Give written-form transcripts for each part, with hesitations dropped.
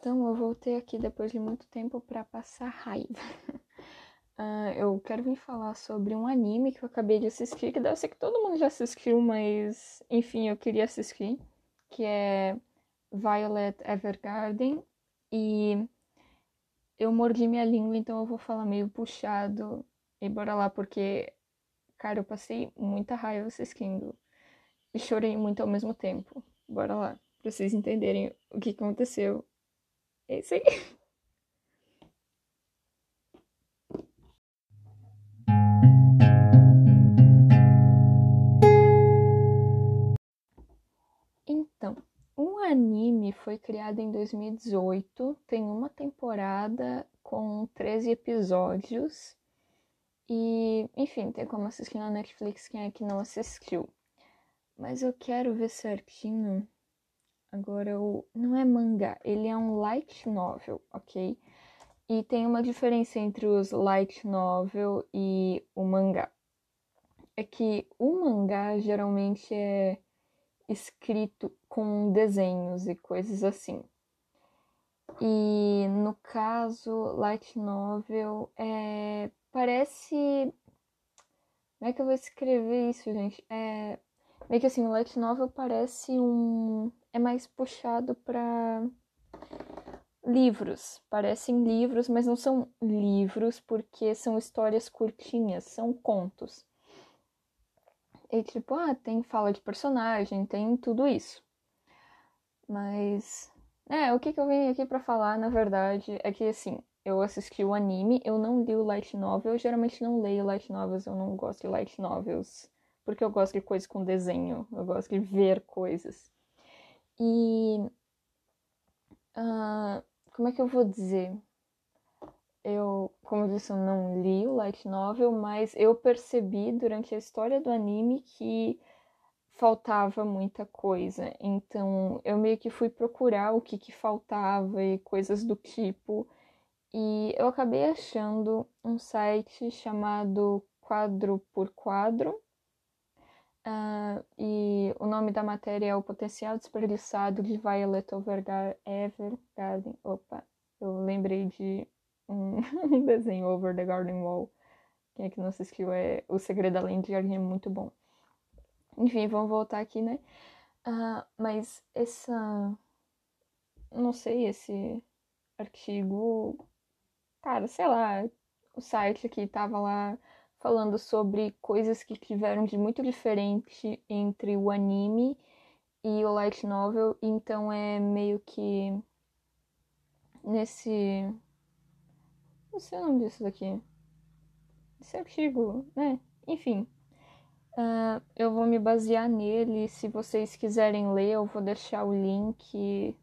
Então, eu voltei aqui depois de muito tempo pra passar raiva. Eu quero vir falar sobre um anime que eu acabei de assistir, que deve ser que todo mundo já assistiu, mas, enfim, eu queria assistir, que é Violet Evergarden, e eu mordi minha língua, então eu vou falar meio puxado, e bora lá, porque, cara, eu passei muita raiva assistindo, e chorei muito ao mesmo tempo. Bora lá, pra vocês entenderem o que aconteceu. É isso aí. Então, um anime foi criado em 2018, tem uma temporada com 13 episódios e, enfim, tem como assistir na Netflix quem é que não assistiu. Mas eu quero ver certinho. Agora, não é mangá, ele é um light novel, ok? E tem uma diferença entre os light novel e o mangá. É que o mangá geralmente é escrito com desenhos e coisas assim. E, no caso, light novel parece... Como é que eu vou escrever isso, gente? Meio que assim, o light novel parece um... É mais puxado para livros. Parecem livros, mas não são livros, porque são histórias curtinhas, são contos. E tipo, tem fala de personagem, tem tudo isso. Mas, o que eu vim aqui pra falar, na verdade, é que assim, eu assisti o anime, eu não li o light novel, eu geralmente não leio light novels, eu não gosto de light novels, porque eu gosto de coisas com desenho, eu gosto de ver coisas. E, como é que eu vou dizer? Como eu disse, eu não li o light novel, mas eu percebi durante a história do anime que faltava muita coisa. Então, eu meio que fui procurar o que faltava e coisas do tipo. E eu acabei achando um site chamado Quadro por Quadro. E o nome da matéria é O Potencial Desperdiçado de Violet Evergarden. Opa, eu lembrei de um desenho, Over the Garden Wall. Quem é que não assistiu é O Segredo Além do Jardim, é muito bom. Enfim, vamos voltar aqui, né? Mas essa... Não sei, esse artigo... Cara, sei lá, o site aqui tava lá... falando sobre coisas que tiveram de muito diferente entre o anime e o light novel. Então é meio que nesse... Não sei o nome disso daqui. Esse artigo, né? Enfim. Eu vou me basear nele. Se vocês quiserem ler, eu vou deixar o link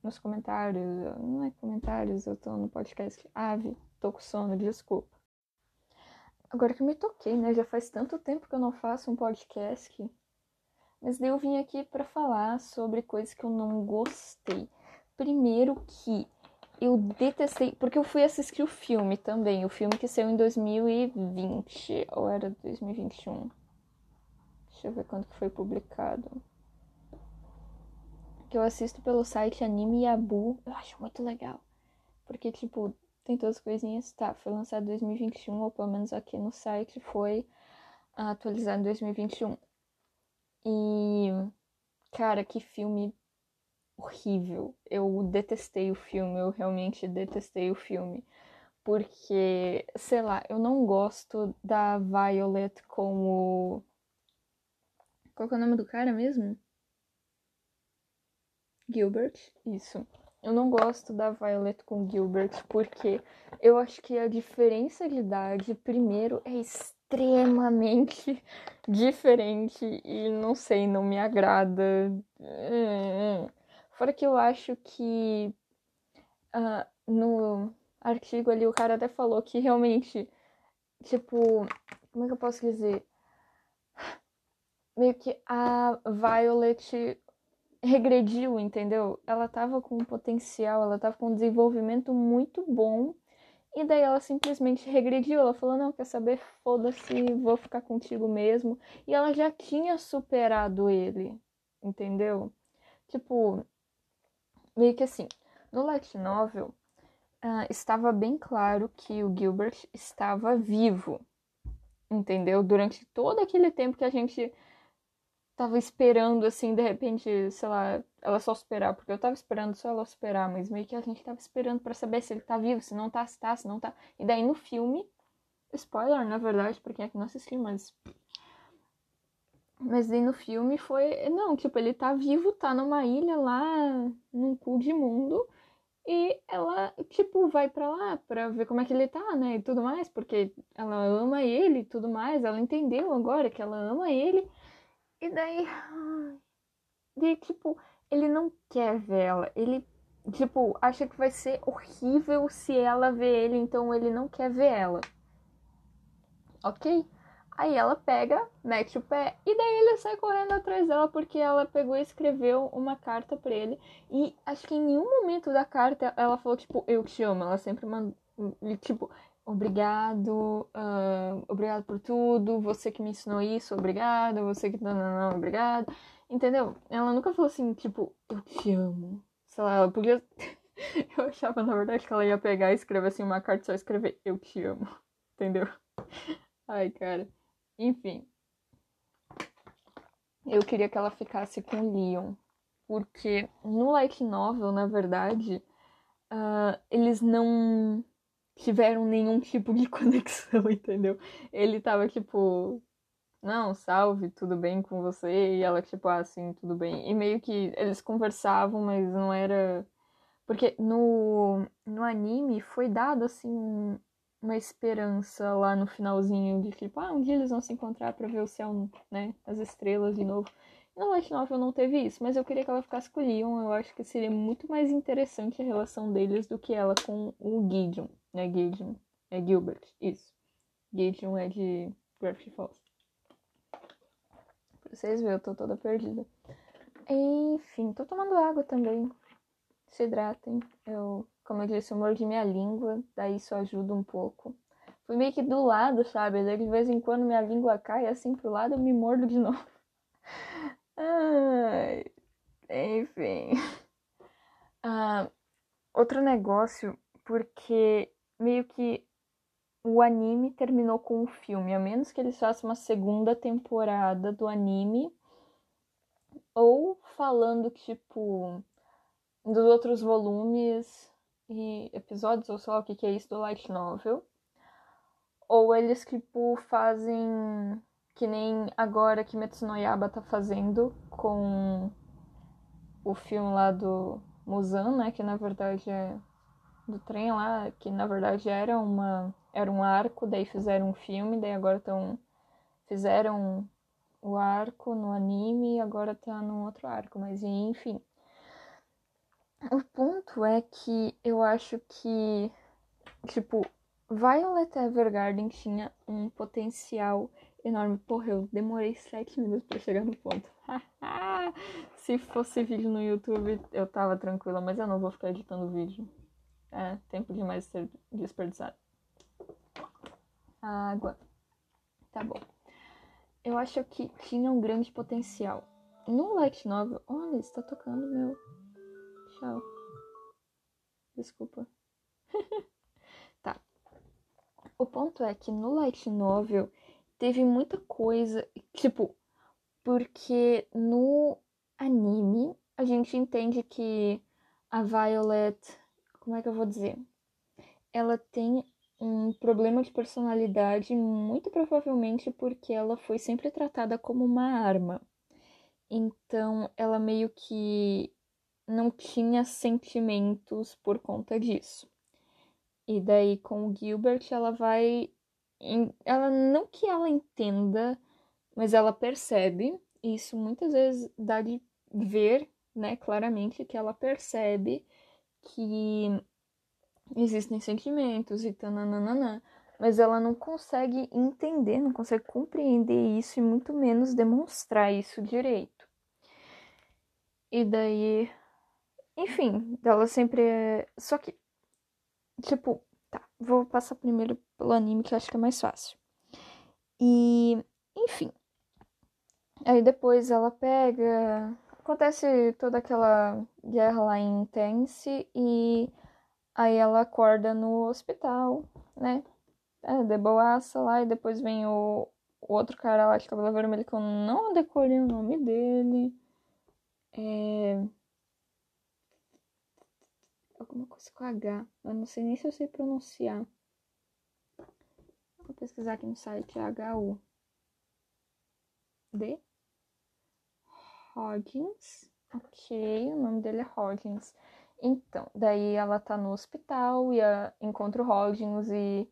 nos comentários. Não é comentários, eu tô no podcast. Tô com sono, desculpa. Agora que eu me toquei, né? Já faz tanto tempo que eu não faço um podcast. Mas daí eu vim aqui pra falar sobre coisas que eu não gostei. Primeiro que eu detestei... Porque eu fui assistir o filme também. O filme que saiu em 2020. Ou era 2021? Deixa eu ver quando que foi publicado. Que eu assisto pelo site Anime Yabu. Eu acho muito legal. Porque, tipo... Tem todas as coisinhas, tá, foi lançado em 2021, ou pelo menos aqui no site foi atualizado em 2021. E, cara, que filme horrível. Eu detestei o filme, eu realmente detestei o filme. Porque, sei lá, eu não gosto da Violet como... Qual que é o nome do cara mesmo? Gilbert? Isso. Eu não gosto da Violet com Gilbert porque eu acho que a diferença de idade, primeiro, é extremamente diferente e não sei, não me agrada. Fora que eu acho que no artigo ali o cara até falou que realmente, tipo, como é que eu posso dizer? Meio que a Violet... regrediu, entendeu? Ela tava com um potencial, ela tava com um desenvolvimento muito bom, e daí ela simplesmente regrediu, ela falou, não, quer saber, foda-se, vou ficar contigo mesmo, e ela já tinha superado ele, entendeu? Tipo, meio que assim, No light novel, estava bem claro que o Gilbert estava vivo, entendeu? Durante todo aquele tempo que a gente tava esperando, assim, de repente, sei lá, ela só esperar, porque eu tava esperando só ela esperar, mas meio que a gente tava esperando pra saber se ele tá vivo, se não tá, se tá, se não tá. E daí no filme, spoiler, na verdade, pra quem é que não assistiu, mas daí no filme foi, não, tipo, ele tá vivo, tá numa ilha lá, num cu de mundo. E ela, tipo, vai pra lá pra ver como é que ele tá, né, e tudo mais, porque ela ama ele e tudo mais, ela entendeu agora que ela ama ele, e daí, tipo, ele não quer ver ela, ele, tipo, acha que vai ser horrível se ela ver ele, então ele não quer ver ela, ok? Aí ela pega, mete o pé, e daí ele sai correndo atrás dela, porque ela pegou e escreveu uma carta pra ele. E acho que em nenhum momento da carta ela falou, tipo, eu te amo. Ela sempre mandou, tipo, obrigado, obrigado por tudo, você que me ensinou isso, obrigado, você que... não, obrigado. Entendeu? Ela nunca falou assim, tipo, eu te amo. Sei lá, ela podia... eu achava, na verdade, que ela ia pegar e escrever, assim, uma carta e só escrever, eu te amo. Entendeu? Ai, cara... Enfim, eu queria que ela ficasse com o Leon, porque no light novel, na verdade, eles não tiveram nenhum tipo de conexão, entendeu? Ele tava tipo, não, salve, tudo bem com você? E ela tipo, ah, sim, tudo bem. E meio que eles conversavam, mas não era... Porque no anime foi dado, assim... uma esperança lá no finalzinho de tipo, ah, um dia eles vão se encontrar pra ver o céu, né, as estrelas de novo. No light novel não teve isso, mas eu queria que ela ficasse com o Leon. Eu acho que seria muito mais interessante a relação deles do que ela com o Gideon, né, Gideon é Gilbert, isso. Gideon é de Gravity Falls. Pra vocês verem, eu tô toda perdida. Enfim, tô tomando água também. Se hidratem, eu... Como eu disse, eu mordi minha língua, daí isso ajuda um pouco. Fui meio que do lado, sabe? Daí de vez em quando minha língua cai assim pro lado, eu me mordo de novo. Ai, enfim. Outro negócio, porque meio que o anime terminou com o filme. A menos que eles façam uma segunda temporada do anime. Ou falando, tipo, dos outros volumes... e episódios, ou só o que é isso do light novel, ou eles, tipo, fazem que nem agora que Mitsunoyaba tá fazendo com o filme lá do Muzan, né, que na verdade é do trem lá, que na verdade era um arco, daí fizeram um filme, daí agora fizeram o arco no anime e agora tá num outro arco, mas enfim. O ponto é que eu acho que, tipo, Violet Evergarden tinha um potencial enorme. Porra, eu demorei 7 minutos pra chegar no ponto. Se fosse vídeo no YouTube, eu tava tranquila, mas eu não vou ficar editando vídeo. É, tempo demais de ser desperdiçado. Água. Tá bom. Eu acho que tinha um grande potencial. No light novel... Olha, está tocando meu... Tchau. Desculpa. Tá. O ponto é que no light novel teve muita coisa, tipo, porque no anime a gente entende que a Violet, como é que eu vou dizer? Ela tem um problema de personalidade, muito provavelmente porque ela foi sempre tratada como uma arma. Então, ela meio que não tinha sentimentos por conta disso. E daí, com o Gilbert, ela vai... Ela não que ela entenda, mas ela percebe. E isso muitas vezes dá de ver, né, claramente, que ela percebe que existem sentimentos e tananana. Mas ela não consegue entender, não consegue compreender isso e muito menos demonstrar isso direito. E daí... Enfim, ela sempre é... Só que, tipo, tá, vou passar primeiro pelo anime que eu acho que é mais fácil. E, enfim. Aí depois ela pega, acontece toda aquela guerra lá em Tense e aí ela acorda no hospital, né? É, de boaça lá e depois vem o outro cara lá de cabelo vermelho que eu não decorei o nome dele. Alguma coisa com H. Eu não sei nem se eu sei pronunciar. Vou pesquisar aqui no site. H-U-D. Hodgins. Ok, o nome dele é Hodgins. Então, daí ela tá no hospital e encontra o Hodgins e...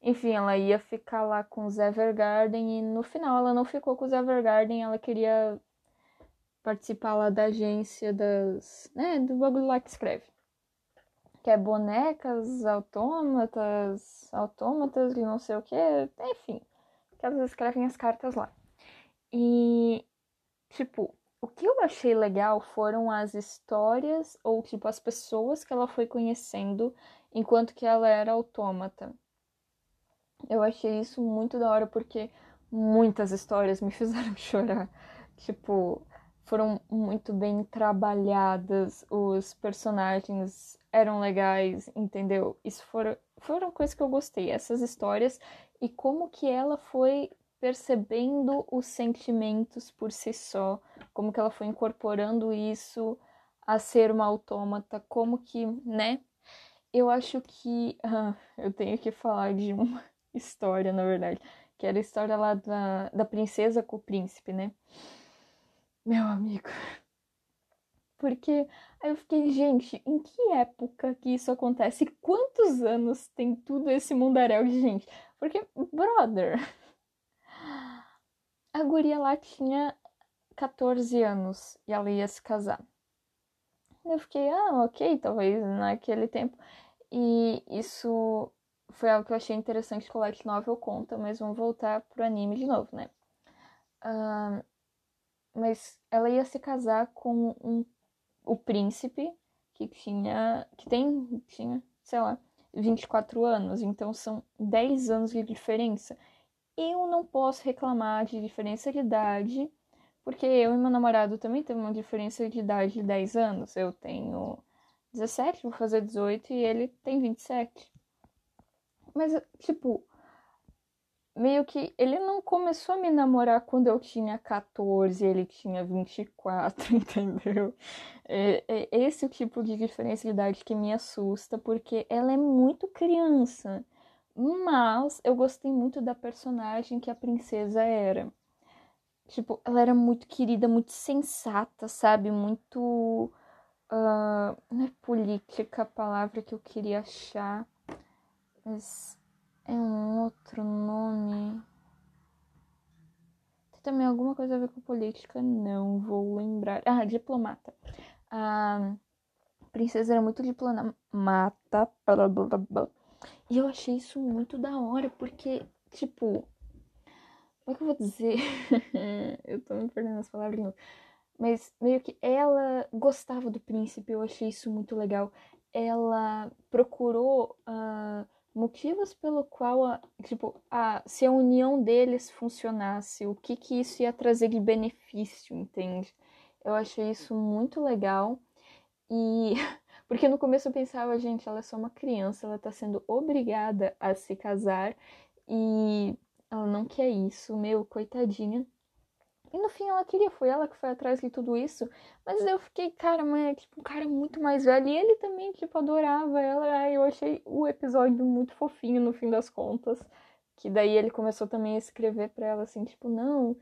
Enfim, ela ia ficar lá com o Evergarden e no final ela não ficou com o Evergarden. Ela queria participar lá da agência das... né, do bagulho lá que escreve. Que é bonecas, autômatas de não sei o que, enfim, que elas escrevem as cartas lá. E, tipo, o que eu achei legal foram as histórias, ou, tipo, as pessoas que ela foi conhecendo enquanto que ela era autômata. Eu achei isso muito da hora, porque muitas histórias me fizeram chorar, tipo... Foram muito bem trabalhadas, os personagens eram legais, entendeu? Isso foram coisas que eu gostei, essas histórias, e como que ela foi percebendo os sentimentos por si só, como que ela foi incorporando isso a ser uma autômata, como que, né? Eu acho que... eu tenho que falar de uma história, na verdade, que era a história lá da princesa com o príncipe, né? Meu amigo, porque aí eu fiquei, gente, em que época que isso acontece? Quantos anos tem tudo esse mundaréu de gente? Porque, brother, a guria lá tinha 14 anos e ela ia se casar. Eu fiquei, ok, talvez naquele tempo. E isso foi algo que eu achei interessante que o Light Novel conta, mas vamos voltar pro anime de novo, né? Mas ela ia se casar com o príncipe que tinha, sei lá, 24 anos. Então, são 10 anos de diferença. Eu não posso reclamar de diferença de idade, porque eu e meu namorado também temos uma diferença de idade de 10 anos. Eu tenho 17, vou fazer 18, e ele tem 27. Mas, tipo... Meio que ele não começou a me namorar quando eu tinha 14, ele tinha 24, entendeu? É esse o tipo de diferença de idade que me assusta, porque ela é muito criança. Mas eu gostei muito da personagem que a princesa era. Tipo, ela era muito querida, muito sensata, sabe? Muito... não é política a palavra que eu queria achar, mas... É um outro nome. Tem também alguma coisa a ver com política? Não vou lembrar. Diplomata. A princesa era muito diplomata. Blá, blá, blá. E eu achei isso muito da hora, porque, tipo... Como é que eu vou dizer? Eu tô me perdendo as palavras de novo. Mas meio que ela gostava do príncipe, eu achei isso muito legal. Ela procurou... motivos pelo qual se a união deles funcionasse, o que isso ia trazer de benefício, entende? Eu achei isso muito legal. E porque no começo eu pensava, gente, ela é só uma criança, ela tá sendo obrigada a se casar e ela não quer isso, meu, coitadinha. E no fim ela queria, foi ela que foi atrás de tudo isso. Mas eu fiquei, cara, mas um cara muito mais velho. E ele também, adorava ela. Aí eu achei o episódio muito fofinho no fim das contas. Que daí ele começou também a escrever pra ela, assim, não...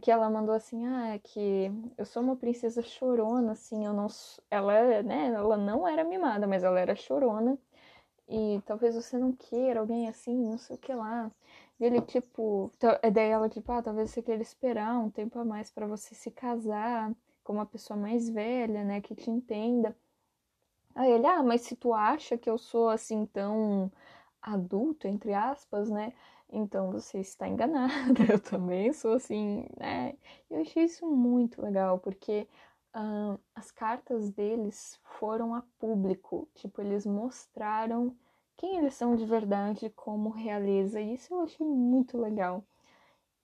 Que ela mandou assim, que eu sou uma princesa chorona, assim, eu não... Ela, né, ela não era mimada, mas ela era chorona. E talvez você não queira alguém assim, não sei o que lá... Ele, daí ela, talvez você queira esperar um tempo a mais pra você se casar com uma pessoa mais velha, né, que te entenda. Aí ele, mas se tu acha que eu sou, assim, tão adulto, entre aspas, né, então você está enganada, eu também sou assim, né. Eu achei isso muito legal, porque as cartas deles foram a público, eles mostraram... Quem eles são de verdade, como realeza, isso eu achei muito legal.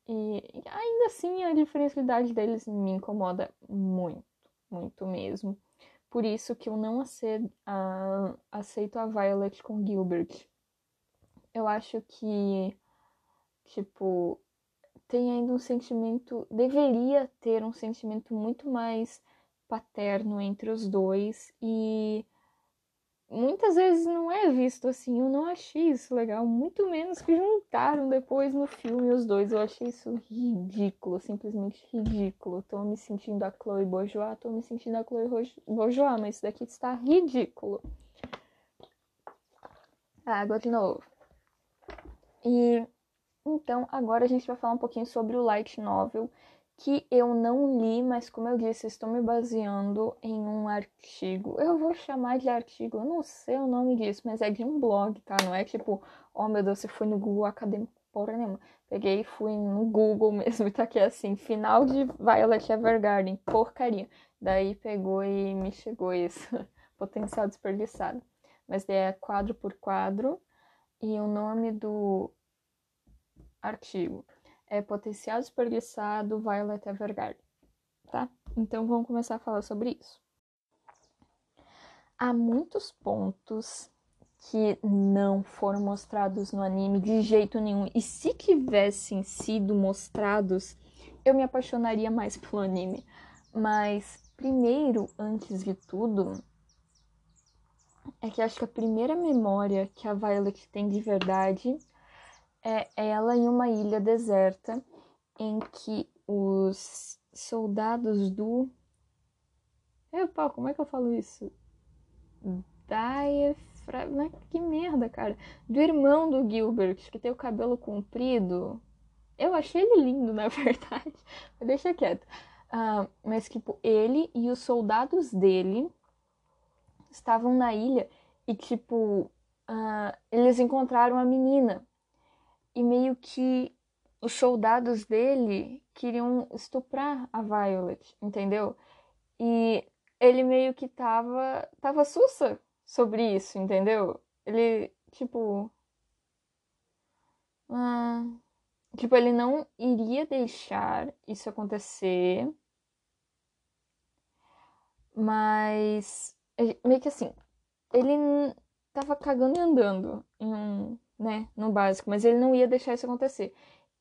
E ainda assim, a diferença de idade deles me incomoda muito, muito mesmo. Por isso que eu não aceito a Violet com Gilbert. Eu acho que, tipo, tem ainda um sentimento... Deveria ter um sentimento muito mais paterno entre os dois. E muitas vezes não é visto assim. Eu não achei isso legal. Muito menos que juntaram depois no filme os dois. Eu achei isso ridículo. Simplesmente ridículo. Tô me sentindo a Chloe Bourgeois. Tô me sentindo a Chloe Bourgeois. Mas isso daqui está ridículo. Água de novo. E... Então, agora a gente vai falar um pouquinho sobre o light novel, que eu não li, mas como eu disse, estou me baseando em um artigo. Eu vou chamar de artigo, eu não sei o nome disso, mas é de um blog, tá? Não é tipo, oh meu Deus, você foi no Google Acadêmico, porra nenhuma. Peguei e fui no Google mesmo, e tá aqui assim, final de Violet Evergarden, porcaria. Daí pegou e me chegou esse potencial desperdiçado. Mas é Quadro por Quadro, e o nome do... artigo. É Potencial Desperdiçado, Violet Evergarden. Tá? Então vamos começar a falar sobre isso. Há muitos pontos que não foram mostrados no anime de jeito nenhum. E se tivessem sido mostrados, eu me apaixonaria mais pelo anime. Mas primeiro, antes de tudo, é que acho que a primeira memória que a Violet tem de verdade... é ela em uma ilha deserta em que os soldados do... Epa, como é que eu falo isso? Que merda, cara. Do irmão do Gilbert, que tem o cabelo comprido. Eu achei ele lindo, na verdade. Mas deixa quieto. Mas, tipo, ele e os soldados dele estavam na ilha e, tipo, eles encontraram a menina. E meio que os soldados dele queriam estuprar a Violet, entendeu? E ele meio que tava sussa sobre isso, entendeu? Ele, tipo... tipo, ele não iria deixar isso acontecer. Mas... meio que assim, ele tava cagando e andando em um... né, no básico, mas ele não ia deixar isso acontecer.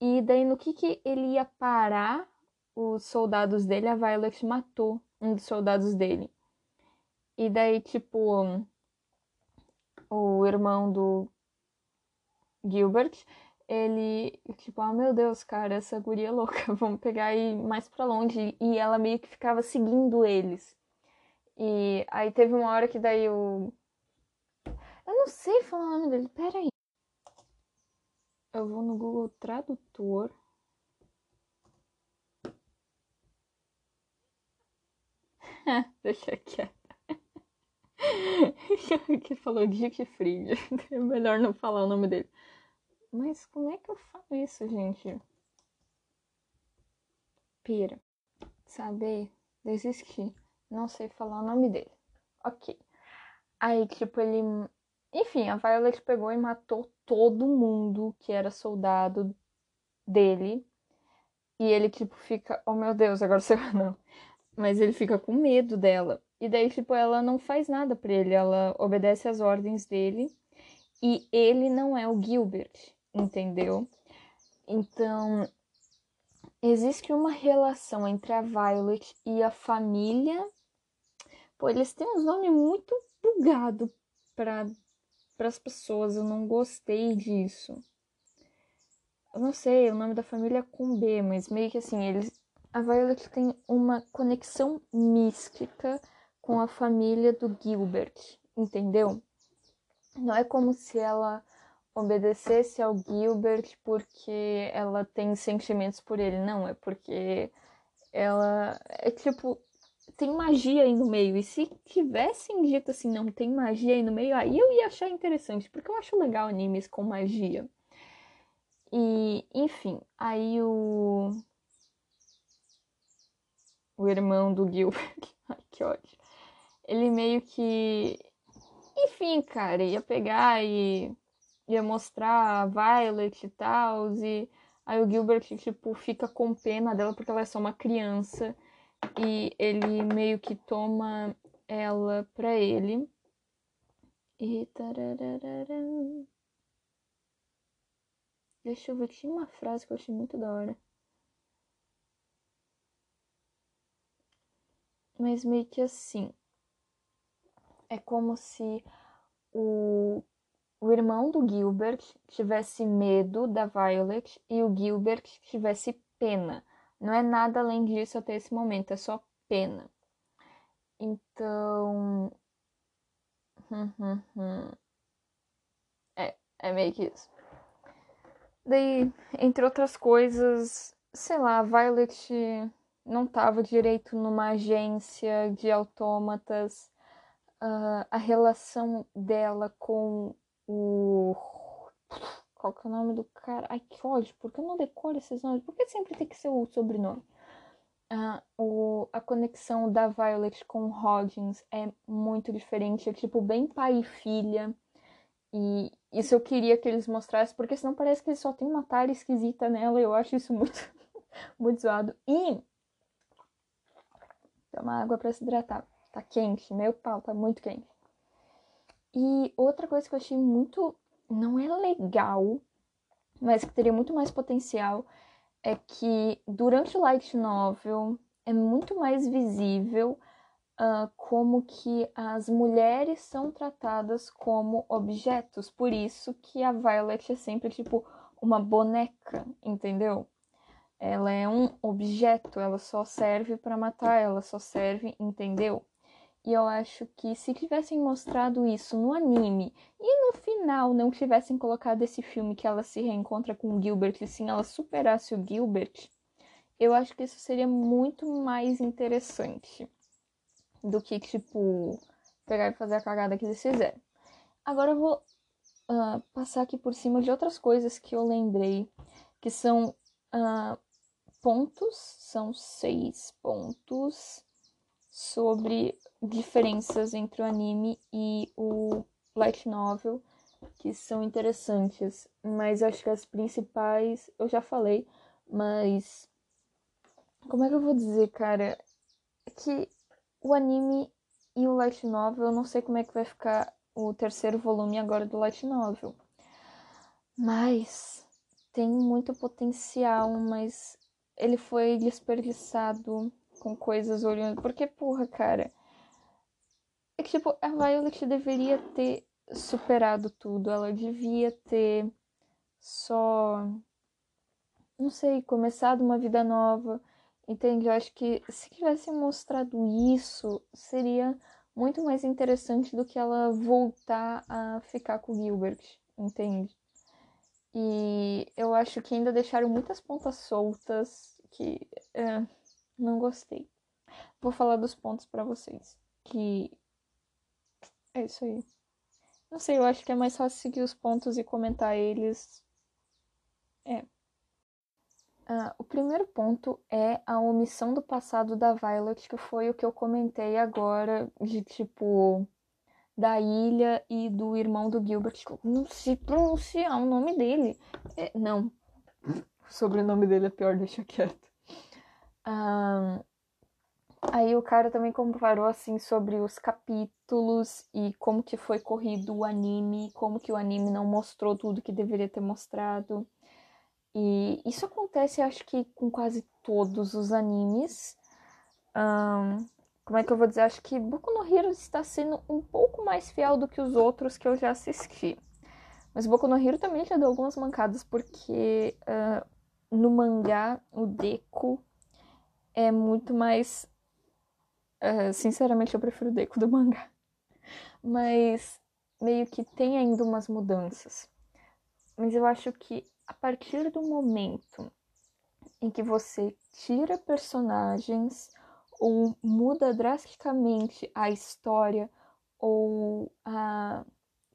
E daí no que ele ia parar os soldados dele, a Violet matou um dos soldados dele. E daí, tipo, o irmão do Gilbert, ele, tipo, ah, meu Deus, cara, essa guria é louca, vamos pegar e ir mais pra longe. E ela meio que ficava seguindo eles. E aí teve uma hora que daí o... eu não sei falar o nome dele, peraí. Eu vou no Google Tradutor. Deixa quieto. Que falou Dick Fried. É melhor não falar o nome dele. Mas como é que eu falo isso, gente? Pira. Saber. Desistir. Não sei falar o nome dele. Ok. Aí, tipo, ele... enfim, a Violet pegou e matou todo mundo que era soldado dele. E ele, tipo, fica... oh, meu Deus, agora você vai não. Mas ele fica com medo dela. E daí, tipo, ela não faz nada pra ele. Ela obedece às ordens dele. E ele não é o Gilbert, entendeu? Então, existe uma relação entre a Violet e a família. Pô, eles têm uns nomes muito bugados para as pessoas, eu não gostei disso. Eu não sei, o nome da família é com B, mas meio que assim, a Violet tem uma conexão mística com a família do Gilbert, entendeu? Não é como se ela obedecesse ao Gilbert porque ela tem sentimentos por ele, não, é porque ela é tipo... tem magia aí no meio, e se tivessem dito assim, não tem magia aí no meio, aí eu ia achar interessante, porque eu acho legal animes com magia. E, enfim, aí o irmão do Gilbert, ai que ódio, ele meio que, enfim, cara, ia pegar e ia mostrar a Violet e tal, e aí o Gilbert, tipo, fica com pena dela porque ela é só uma criança. e ele meio que toma ela pra ele. E tararararam. Deixa eu ver, tinha uma frase que eu achei muito da hora. Mas meio que assim, é como se o irmão do Gilbert tivesse medo da Violet e o Gilbert tivesse pena. Não é nada além disso até esse momento, é só pena. Então... É meio que isso. Daí, entre outras coisas, sei lá, a Violet não estava direito numa agência de autômatas. A relação dela com o... Qual que é o nome do cara? Ai, que ódio. Por que eu não decoro esses nomes? Por que sempre tem que ser o sobrenome? A conexão da Violet com o Hodgins é muito diferente. É tipo bem pai e filha. E isso eu queria que eles mostrassem. Porque senão parece que eles só tem uma tara esquisita nela. Eu acho isso muito, muito zoado. E... tomar água pra se hidratar. Tá quente, meu pau, tá muito quente. E outra coisa que eu achei muito... não é legal, mas que teria muito mais potencial, é que durante o light novel é muito mais visível como que as mulheres são tratadas como objetos. Por isso que a Violet é sempre tipo uma boneca, entendeu? Ela é um objeto, ela só serve pra matar, ela só serve, entendeu? E eu acho que se tivessem mostrado isso no anime e no final não tivessem colocado esse filme que ela se reencontra com o Gilbert e sim ela superasse o Gilbert, eu acho que isso seria muito mais interessante do que, tipo, pegar e fazer a cagada que eles fizeram. Agora eu vou passar aqui por cima de outras coisas que eu lembrei, que são pontos, são 6 pontos sobre... diferenças entre o anime e o light novel que são interessantes, mas acho que as principais eu já falei, mas como é que eu vou dizer, cara, que o anime e o light novel, eu não sei como é que vai ficar o terceiro volume agora do light novel, mas tem muito potencial, mas ele foi desperdiçado com coisas olhando, porque porra, cara, é que, tipo, a Violet deveria ter superado tudo. Ela devia ter só, não sei, começado uma vida nova. Entende? Eu acho que se tivesse mostrado isso, seria muito mais interessante do que ela voltar a ficar com o Gilbert. Entende? E eu acho que ainda deixaram muitas pontas soltas que não gostei. Vou falar dos pontos pra vocês. Que... é isso aí. Não sei, eu acho que é mais fácil seguir os pontos e comentar eles. O primeiro ponto é a omissão do passado da Violet, que foi o que eu comentei agora, de tipo, da ilha e do irmão do Gilbert. Não se pronunciar o nome dele. Não. O sobrenome dele é pior, deixa quieto. Aí o cara também comparou, assim, sobre os capítulos e como que foi corrido o anime, como que o anime não mostrou tudo que deveria ter mostrado. E isso acontece, acho que, com quase todos os animes. Como é que eu vou dizer? Acho que Boku no Hero está sendo um pouco mais fiel do que os outros que eu já assisti. Mas Boku no Hero também já deu algumas mancadas, porque no mangá, o Deku é muito mais... sinceramente eu prefiro o Deku do mangá, mas meio que tem ainda umas mudanças, mas eu acho que a partir do momento em que você tira personagens ou muda drasticamente a história ou a,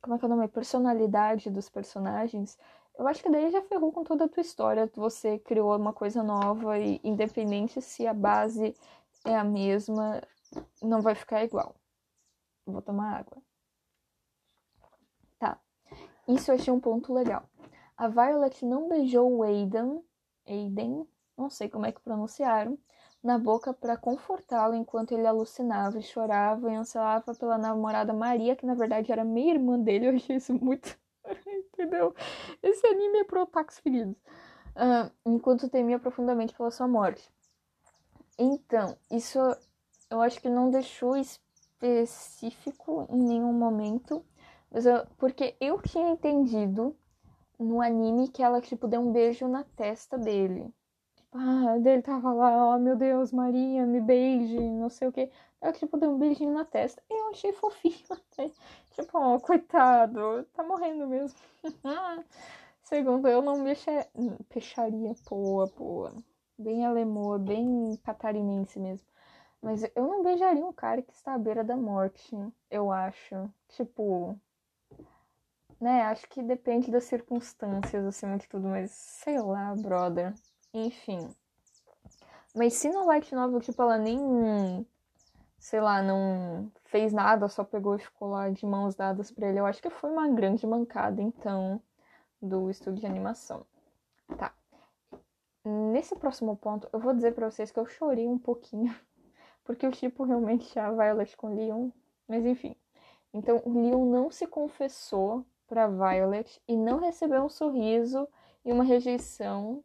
como é que é o nome? A personalidade dos personagens, eu acho que daí já ferrou com toda a tua história. Você criou uma coisa nova e independente se a base é a mesma, não vai ficar igual. Vou tomar água. Tá. Isso eu achei um ponto legal. A Violet não beijou o Aiden. Não sei como é que pronunciaram. na boca para confortá-lo enquanto ele alucinava e chorava e ansiava pela namorada Maria, que na verdade era meia irmã dele. Eu achei isso muito... entendeu? Esse anime é pro otakus feridos. Enquanto temia profundamente pela sua morte. Então, isso eu acho que não deixou específico em nenhum momento, mas porque eu tinha entendido no anime que ela, tipo, deu um beijo na testa dele. Ah, dele tava lá, ó, oh, meu Deus, Maria, me beije, não sei o que. Ela, tipo, deu um beijinho na testa. Eu achei fofinho até. Tipo, ó, oh, coitado, tá morrendo mesmo. Segundo, eu não peixaria, boa. Bem alemoa, bem catarinense mesmo. Mas eu não beijaria um cara que está à beira da morte, eu acho. Tipo, né, acho que depende das circunstâncias, acima de tudo. Mas, sei lá, brother. Enfim. Mas se no light novel, tipo, ela nem, sei lá, não fez nada, só pegou e ficou lá de mãos dadas pra ele, eu acho que foi uma grande mancada, então, do estúdio de animação. Tá. Nesse próximo ponto, eu vou dizer pra vocês que eu chorei um pouquinho, porque eu, tipo, realmente a Violet com Leon, mas enfim. Então, Leon não se confessou pra Violet e não recebeu um sorriso e uma rejeição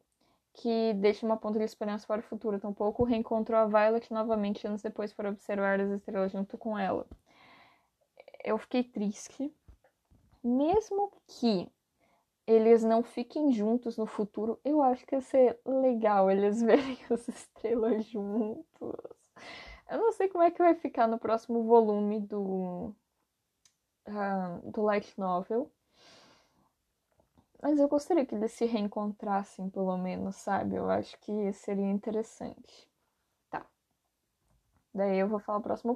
que deixa uma ponta de esperança para o futuro. Tampouco reencontrou a Violet novamente anos depois para observar as estrelas junto com ela. Eu fiquei triste. Mesmo que eles não fiquem juntos no futuro, eu acho que ia ser legal eles verem as estrelas juntos. Eu não sei como é que vai ficar no próximo volume do light novel. Mas eu gostaria que eles se reencontrassem, pelo menos, sabe? Eu acho que seria interessante. Tá. Daí eu vou falar o próximo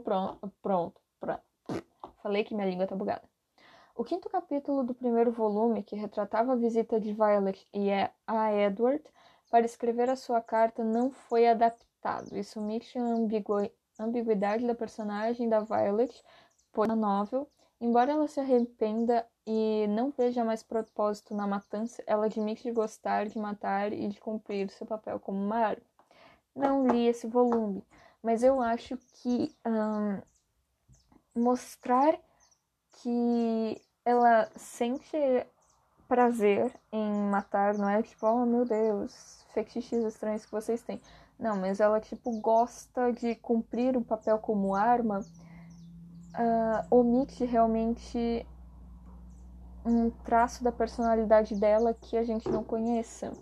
pronto. Falei que minha língua tá bugada. O quinto capítulo do primeiro volume, que retratava a visita de Violet e a Edward para escrever a sua carta, não foi adaptado. Isso mexe a ambiguidade da personagem da Violet, pois na novel, embora ela se arrependa e não veja mais propósito na matança, ela admite de gostar de matar e de cumprir seu papel como uma arma. Não li esse volume, mas eu acho que mostrar que ela sente prazer em matar, não é tipo, oh meu Deus, fetiches estranhos que vocês têm. Não, mas ela tipo gosta de cumprir o papel como arma, omite realmente um traço da personalidade dela que a gente não conheça.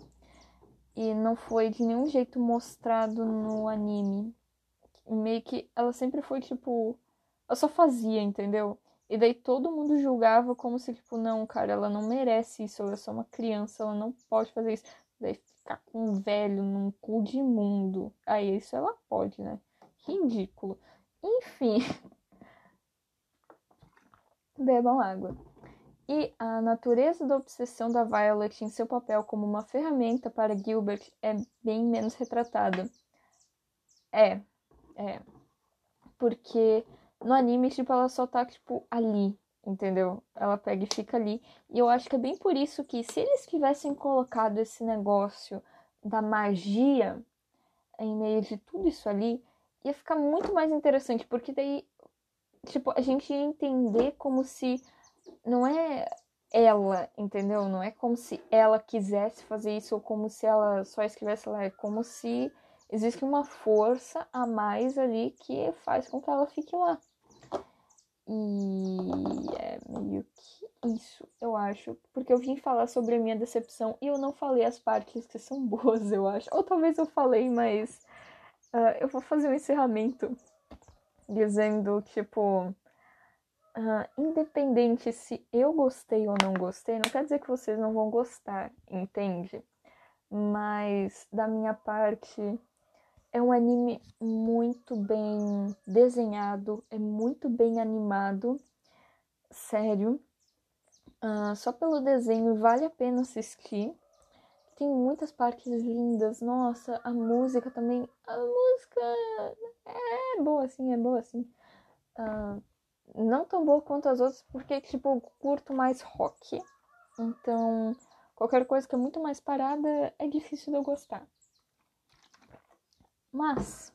E não foi de nenhum jeito mostrado no anime. Meio que ela sempre foi, tipo... ela só fazia, entendeu? E daí todo mundo julgava como se, tipo, não, cara, ela não merece isso. Ela é só uma criança, ela não pode fazer isso. Daí ficar com um velho num cu de mundo. Aí isso ela pode, né? Ridículo. Enfim. Bebam água. E a natureza da obsessão da Violet em seu papel como uma ferramenta para Gilbert é bem menos retratada. É. Porque no anime, tipo, ela só tá, tipo, ali, entendeu? Ela pega e fica ali. E eu acho que é bem por isso que se eles tivessem colocado esse negócio da magia em meio de tudo isso ali, ia ficar muito mais interessante. Porque daí, tipo, a gente ia entender como se... não é ela, entendeu? Não é como se ela quisesse fazer isso ou como se ela só escrevesse lá. É como se existe uma força a mais ali que faz com que ela fique lá. E é meio que isso, eu acho. Porque eu vim falar sobre a minha decepção e eu não falei as partes que são boas, eu acho. Ou talvez eu falei, mas eu vou fazer um encerramento dizendo, tipo... independente se eu gostei ou não gostei, não quer dizer que vocês não vão gostar, entende? Mas, da minha parte, é um anime muito bem desenhado, é muito bem animado, sério. Só pelo desenho vale a pena assistir. Tem muitas partes lindas, nossa, a música também. A música é boa assim. Não tão boa quanto as outras, porque, tipo, eu curto mais rock. Então, qualquer coisa que é muito mais parada é difícil de eu gostar. Mas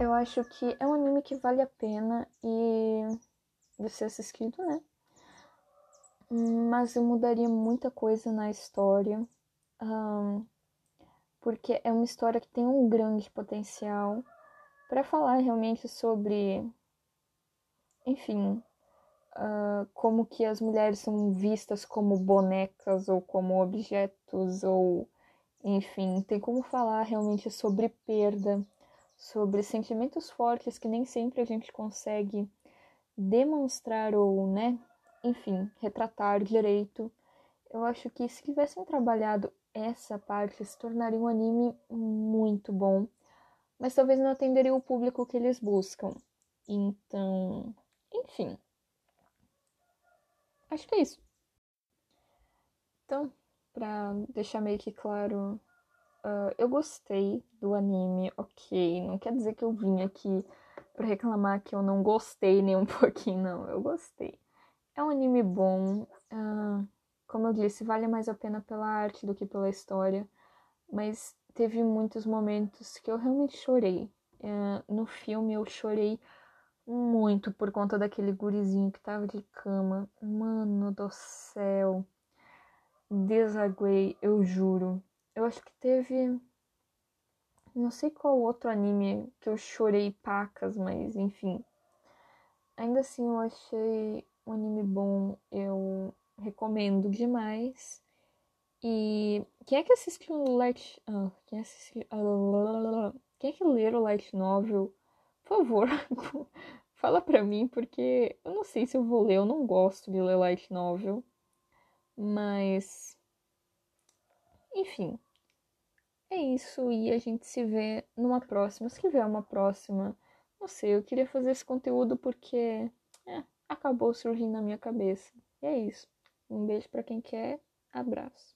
eu acho que é um anime que vale a pena e de ser assistido, né? Mas eu mudaria muita coisa na história, porque é uma história que tem um grande potencial para falar realmente sobre, enfim, como que as mulheres são vistas como bonecas ou como objetos, ou enfim, tem como falar realmente sobre perda, sobre sentimentos fortes que nem sempre a gente consegue demonstrar ou, né, enfim, retratar direito. Eu acho que se tivessem trabalhado essa parte, se tornaria um anime muito bom, mas talvez não atenderia o público que eles buscam. Então, enfim, acho que é isso. Então, pra deixar meio que claro, eu gostei do anime, ok, não quer dizer que eu vim aqui pra reclamar que eu não gostei nem um pouquinho, não, eu gostei. É um anime bom, como eu disse, vale mais a pena pela arte do que pela história, mas teve muitos momentos que eu realmente chorei. No filme eu chorei muito por conta daquele gurizinho que tava de cama, mano do céu, desaguei, eu juro. Eu acho que teve, não sei qual outro anime que eu chorei pacas, mas enfim. Ainda assim, eu achei um anime bom, eu recomendo demais. E quem é que assistiu o light... Quem é que lê o light novel? Por favor, fala pra mim, porque eu não sei se eu vou ler, eu não gosto de ler light novel. Mas, enfim, é isso, e a gente se vê numa próxima, se tiver uma próxima, não sei, eu queria fazer esse conteúdo porque acabou surgindo na minha cabeça, e é isso, um beijo pra quem quer, abraço.